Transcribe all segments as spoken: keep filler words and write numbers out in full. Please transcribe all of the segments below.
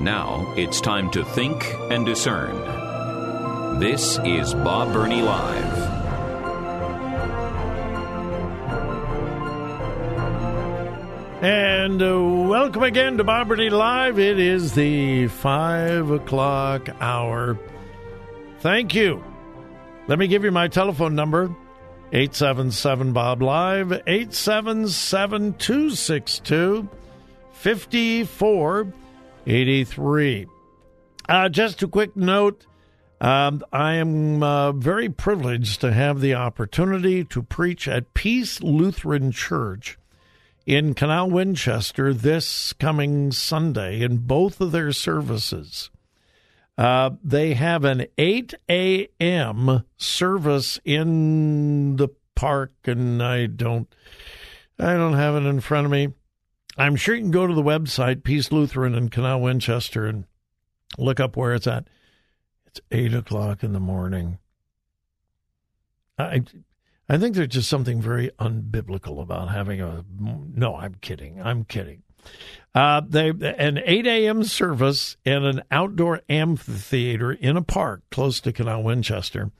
Now it's time to think and discern. This is Bob Burnie Live. And uh, welcome again to Bob Burnie Live. It is the five o'clock hour. Thank you. Let me give you my telephone number, eight seven seven, B O B, L I V E, eight seven seven, two six two, five four eighty-three. Uh, just a quick note. Um, I am uh, very privileged to have the opportunity to preach at Peace Lutheran Church in Canal Winchester this coming Sunday in both of their services. Uh, they have an eight a.m. service in the park, and I don't, I don't have it in front of me. I'm sure you can go to the website, Peace Lutheran in Canal Winchester, and look up where it's at. It's eight o'clock in the morning. I I think there's just something very unbiblical about having a... No, I'm kidding. I'm kidding. Uh, they an eight a.m. service in an outdoor amphitheater in a park close to Canal Winchester.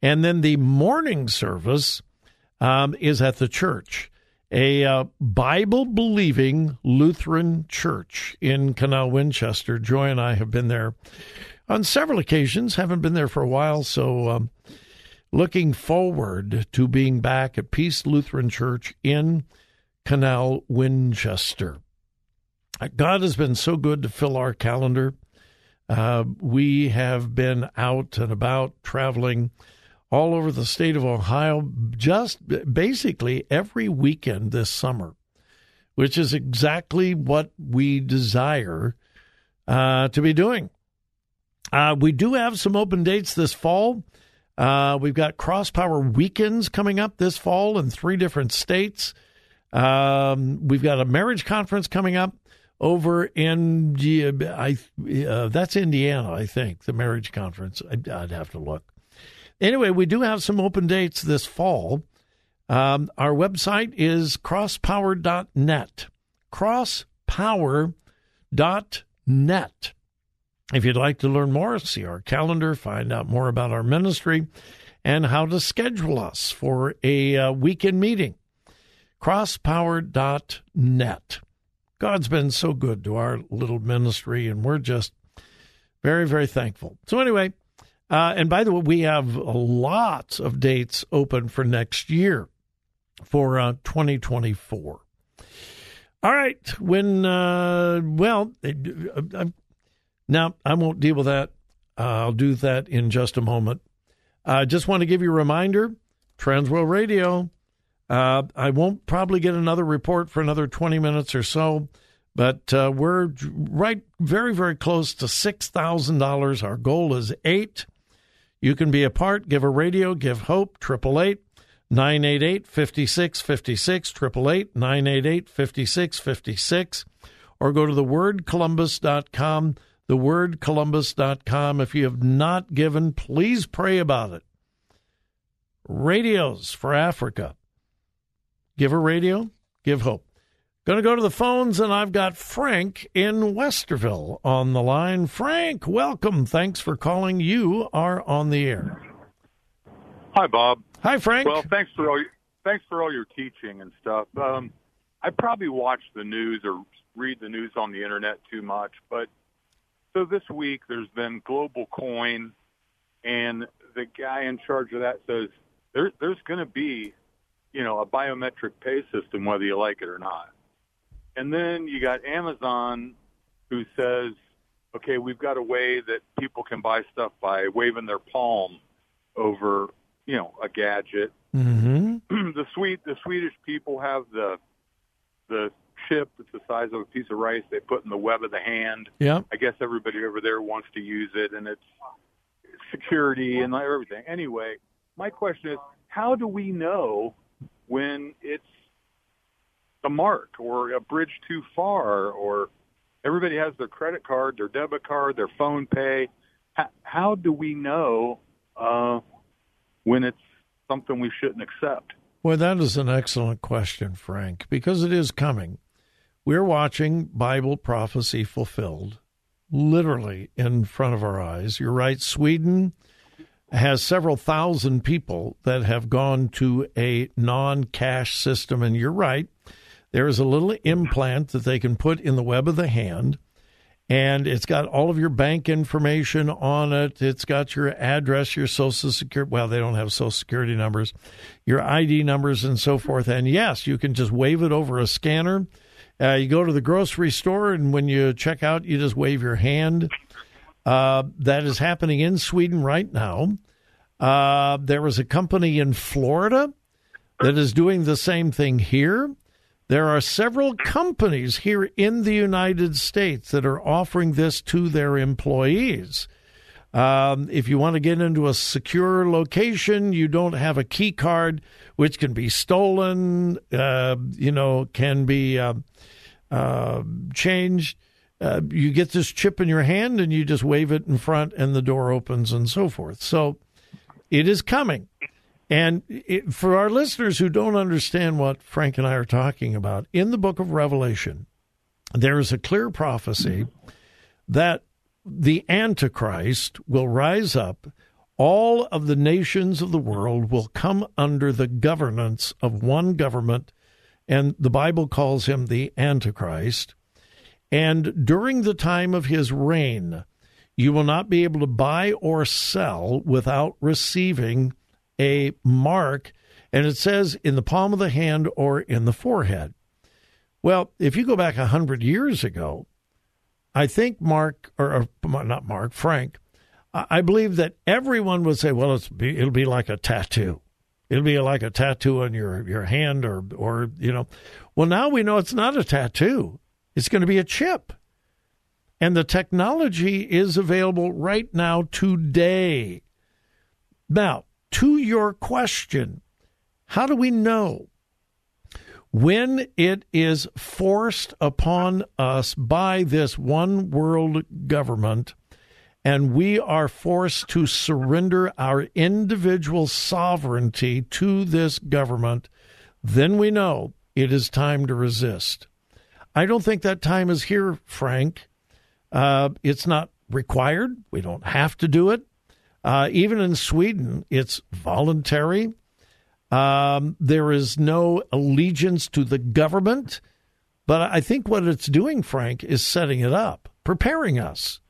And then the morning service um, is at the church. A uh, Bible-believing Lutheran church in Canal Winchester. Joy and I have been there on several occasions. Haven't been there for a while, so um, looking forward to being back at Peace Lutheran Church in Canal Winchester. God has been so good to fill our calendar. Uh, we have been out and about traveling all over the state of Ohio, just basically every weekend this summer, which is exactly what we desire uh, to be doing. Uh, we do have some open dates this fall. Uh, we've got Cross Power weekends coming up this fall in three different states. Um, we've got a marriage conference coming up over in, I, uh, that's Indiana, I think, the marriage conference. I'd, I'd have to look. Anyway, we do have some open dates this fall. Um, our website is Cross Power dot net. Cross Power dot net. If you'd like to learn more, see our calendar, find out more about our ministry, and how to schedule us for a uh, weekend meeting. Cross Power dot net. God's been so good to our little ministry, and we're just very, very thankful. So anyway... Uh, and by the way, we have lots of dates open for next year, for uh, twenty twenty-four. All right. When, uh, well, I'm, now I won't deal with that. Uh, I'll do that in just a moment. I uh, just want to give you a reminder, Trans World Radio. Uh, I won't probably get another report for another twenty minutes or so, but uh, we're right very, very close to six thousand dollars. Our goal is eight. You can be a part. Give a radio. Give hope. eight eight eight, nine eight eight, five six five six, eight eight eight, nine eight eight, five six five six. Or go to the word Columbus dot com, the word Columbus dot com. If you have not given, please pray about it. Radios for Africa. Give a radio. Give hope. Going to go to the phones, and I've got Frank in Westerville on the line. Frank, welcome. Thanks for calling. You are on the air. Hi, Bob. Hi, Frank. Well, thanks for all your, thanks for all your teaching and stuff. Um, I probably watch the news or read the news on the internet too much, but so this week there's been Global Coin, and the guy in charge of that says there, there's going to be, you know, a biometric pay system whether you like it or not. And then you got Amazon, who says, okay, we've got a way that people can buy stuff by waving their palm over, you know, a gadget. Mm-hmm. the Swede, the Swedish people have the the chip that's the size of a piece of rice they put in the web of the hand. Yeah. I guess everybody over there wants to use it, and it's security and everything. Anyway, my question is, how do we know when it's a mark or a bridge too far, or everybody has their credit card, their debit card, their phone pay? How, how do we know uh, when it's something we shouldn't accept? Well, that is an excellent question, Frank, because it is coming. We're watching Bible prophecy fulfilled, literally in front of our eyes. You're right, Sweden has several thousand people that have gone to a non-cash system, and you're right, there is a little implant that they can put in the web of the hand, and it's got all of your bank information on it. It's got your address, your Social Security. Well, they don't have Social Security numbers, your I D numbers, and so forth. And, yes, you can just wave it over a scanner. Uh, you go to the grocery store, and when you check out, you just wave your hand. Uh, that is happening in Sweden right now. Uh, there was a company in Florida that is doing the same thing here. There are several companies here in the United States that are offering this to their employees. Um, if you want to get into a secure location, you don't have a key card, which can be stolen, uh, you know, can be uh, uh, changed. Uh, you get this chip in your hand, and you just wave it in front, and the door opens and so forth. So it is coming. And it, for our listeners who don't understand what Frank and I are talking about, in the book of Revelation, there is a clear prophecy that the Antichrist will rise up. All of the nations of the world will come under the governance of one government, and the Bible calls him the Antichrist. And during the time of his reign, you will not be able to buy or sell without receiving a mark, and it says in the palm of the hand or in the forehead. Well, if you go back a hundred years ago, I think Mark, or, or not Mark, Frank, I believe that everyone would say, well, it's be, it'll be like a tattoo. It'll be like a tattoo on your, your hand or, or, you know. Well, now we know it's not a tattoo. It's going to be a chip. And the technology is available right now today. Now, to your question, how do we know when it is forced upon us by this one world government and we are forced to surrender our individual sovereignty to this government? Then we know it is time to resist. I don't think that time is here, Frank. Uh, it's not required. We don't have to do it. Uh, even in Sweden, it's voluntary. Um, there is no allegiance to the government. But I think what it's doing, Frank, is setting it up, preparing us.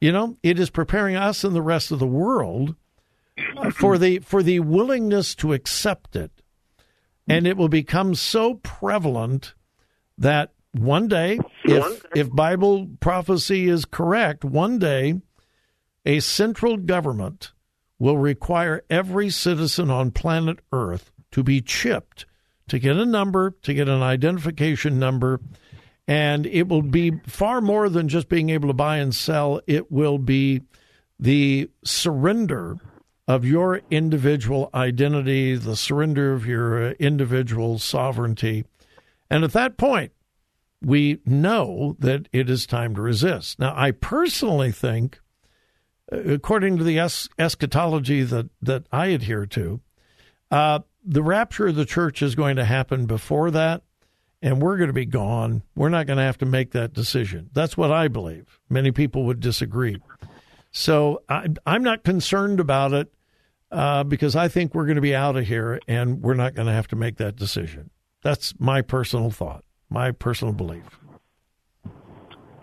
You know, it is preparing us and the rest of the world for the for the willingness to accept it. And it will become so prevalent that one day, if, if Bible prophecy is correct, one day a central government will require every citizen on planet Earth to be chipped, to get a number, to get an identification number, and it will be far more than just being able to buy and sell. It will be the surrender of your individual identity, the surrender of your individual sovereignty. And at that point, we know that it is time to resist. Now, I personally think, according to the es- eschatology that, that I adhere to, uh, the rapture of the church is going to happen before that, and we're going to be gone. We're not going to have to make that decision. That's what I believe. Many people would disagree. So I, I'm not concerned about it uh, because I think we're going to be out of here, and we're not going to have to make that decision. That's my personal thought, my personal belief.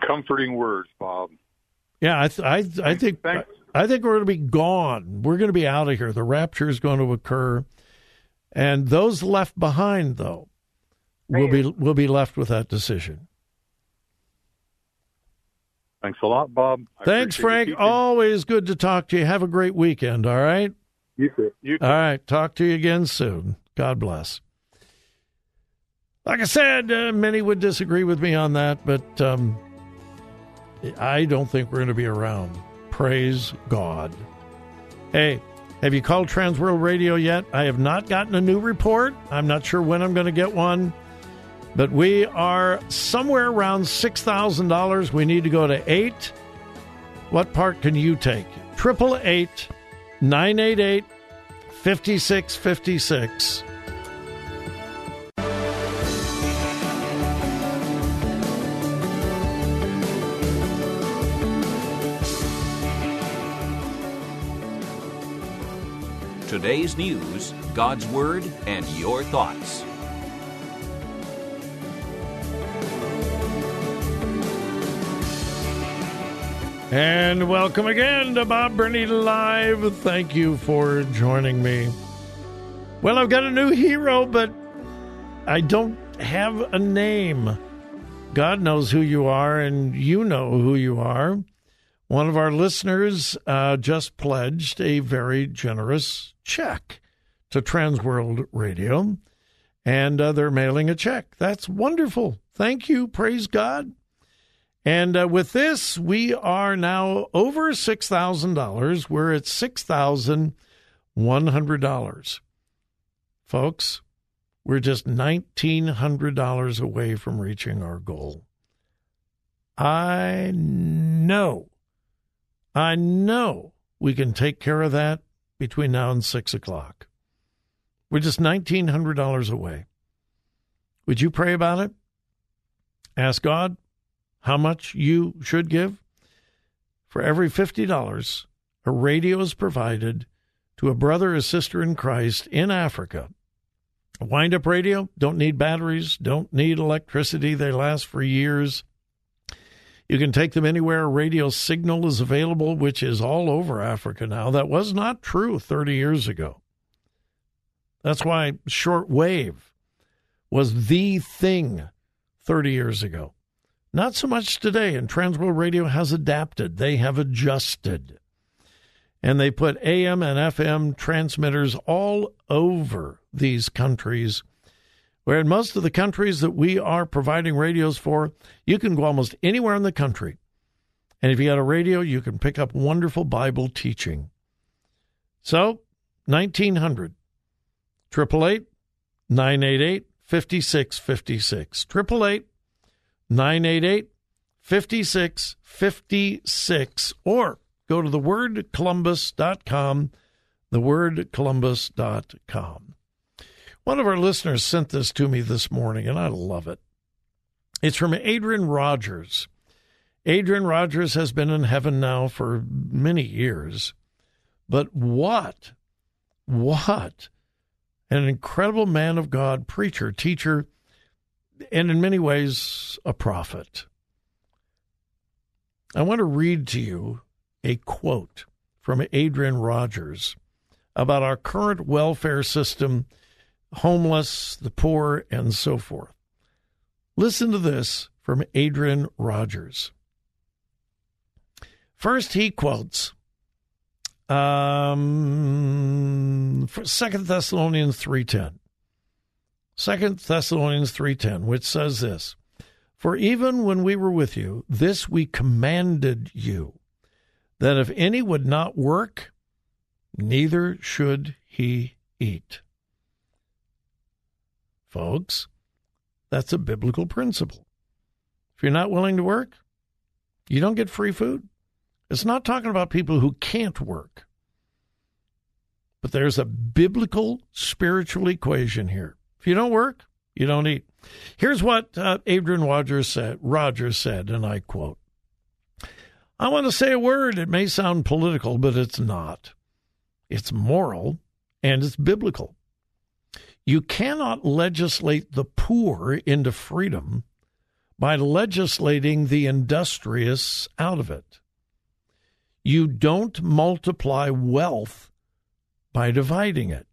Comforting words, Bob. Yeah, I, th- I, th- I think I, I think we're going to be gone. We're going to be out of here. The rapture is going to occur, and those left behind, though, will be will be left with that decision. Thanks a lot, Bob. I Thanks, Frank. Always good to talk to you. Have a great weekend. All right. You too. You too. All right. Talk to you again soon. God bless. Like I said, uh, many would disagree with me on that, but um, I don't think we're going to be around. Praise God. Hey, have you called Trans World Radio yet? I have not gotten a new report. I'm not sure when I'm going to get one, but we are somewhere around six thousand dollars. We need to go to eight. What part can you take? eight eight eight, nine eight eight, five six five six. Today's news, God's Word, and your thoughts. And welcome again to Bob Burnie Live. Thank you for joining me. Well, I've got a new hero, but I don't have a name. God knows who you are, and you know who you are. One of our listeners uh, just pledged a very generous check to Trans World Radio, and uh, they're mailing a check. That's wonderful. Thank you. Praise God. And uh, with this, we are now over six thousand dollars. We're at six thousand one hundred dollars. Folks, we're just one thousand nine hundred dollars away from reaching our goal. I know. I know we can take care of that between now and six o'clock. We're just one thousand nine hundred dollars away. Would you pray about it? Ask God how much you should give. For every fifty dollars, a radio is provided to a brother or sister in Christ in Africa. A wind-up radio, don't need batteries, don't need electricity. They last for years. You can take them anywhere a radio signal is available, which is all over Africa now. That was not true thirty years ago. That's why shortwave was the thing thirty years ago. Not so much today, and Trans World Radio has adapted. They have adjusted. And they put A M and F M transmitters all over these countries. Where in most of the countries that we are providing radios for, you can go almost anywhere in the country. And if you got a radio, you can pick up wonderful Bible teaching. So, nineteen hundred, eight eight eight, nine eight eight, five six five six, eight eight eight, nine eight eight, five six five six, or go to the word Columbus dot com, the word Columbus dot com. One of our listeners sent this to me this morning, and I love it. It's from Adrian Rogers. Adrian Rogers has been in heaven now for many years. But what, what an incredible man of God, preacher, teacher, and in many ways a prophet. I want to read to you a quote from Adrian Rogers about our current welfare system, homeless, the poor, and so forth. Listen to this from Adrian Rogers. First, he quotes um, Second Thessalonians three ten. Second Thessalonians three ten, which says this, "For even when we were with you, this we commanded you, that if any would not work, neither should he eat." Folks, that's a biblical principle. If you're not willing to work, you don't get free food. It's not talking about people who can't work. But there's a biblical spiritual equation here. If you don't work, you don't eat. Here's what uh, Adrian Rogers said, Rogers said, and I quote, "I want to say a word. It may sound political, but it's not. It's moral, and it's biblical. You cannot legislate the poor into freedom by legislating the industrious out of it. You don't multiply wealth by dividing it.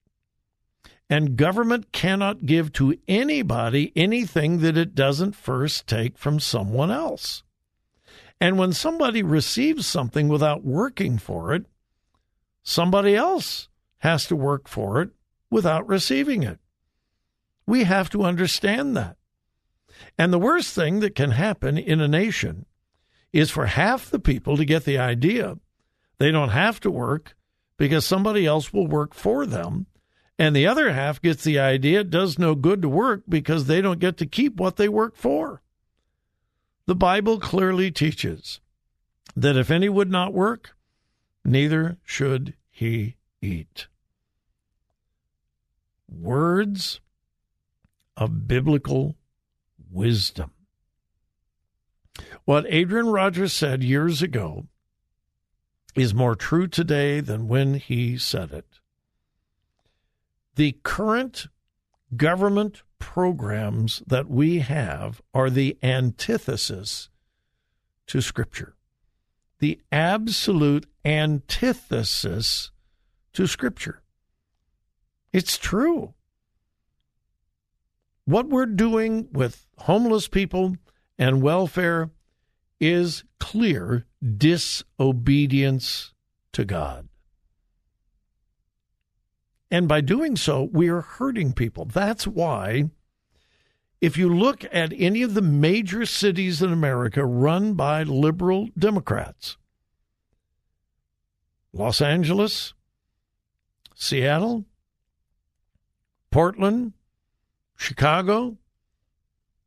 And government cannot give to anybody anything that it doesn't first take from someone else. And when somebody receives something without working for it, somebody else has to work for it without receiving it. We have to understand that. And the worst thing that can happen in a nation is for half the people to get the idea they don't have to work because somebody else will work for them, and the other half gets the idea it does no good to work because they don't get to keep what they work for. The Bible clearly teaches that if any would not work, neither should he eat. Words of biblical wisdom. What Adrian Rogers said years ago is more true today than when he said it. The current government programs that we have are the antithesis to Scripture. The absolute antithesis to Scripture. It's true. What we're doing with homeless people and welfare is clear disobedience to God. And by doing so, we are hurting people. That's why, if you look at any of the major cities in America run by liberal Democrats, Los Angeles, Seattle, Portland, Chicago,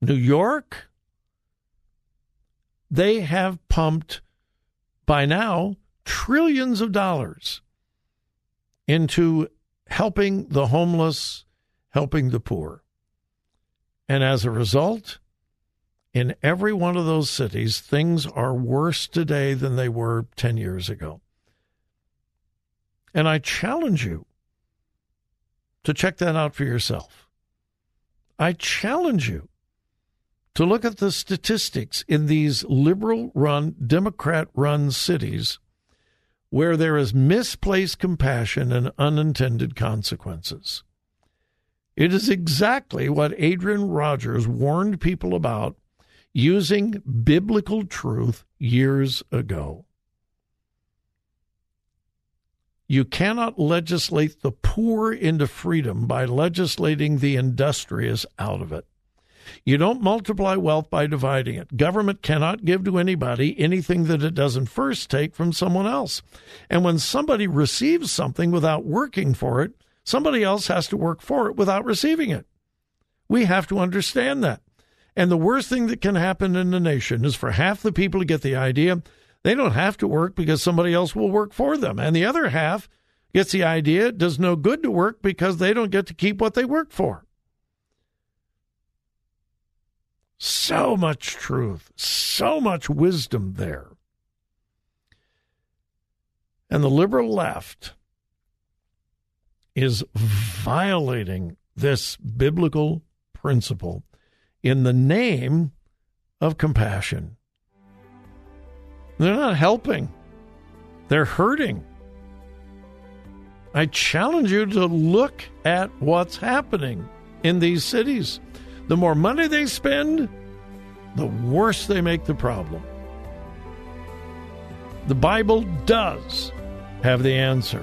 New York, they have pumped, by now, trillions of dollars into helping the homeless, helping the poor. And as a result, in every one of those cities, things are worse today than they were ten years ago. And I challenge you to check that out for yourself. I challenge you to look at the statistics in these liberal-run, Democrat-run cities where there is misplaced compassion and unintended consequences. It is exactly what Adrian Rogers warned people about using biblical truth years ago. You cannot legislate the poor into freedom by legislating the industrious out of it. You don't multiply wealth by dividing it. Government cannot give to anybody anything that it doesn't first take from someone else. And when somebody receives something without working for it, somebody else has to work for it without receiving it. We have to understand that. And the worst thing that can happen in a nation is for half the people to get the idea they don't have to work because somebody else will work for them. And the other half gets the idea it does no good to work because they don't get to keep what they work for. So much truth, so much wisdom there. And the liberal left is violating this biblical principle in the name of compassion. They're not helping. They're hurting. I challenge you to look at what's happening in these cities. The more money they spend, the worse they make the problem. The Bible does have the answer.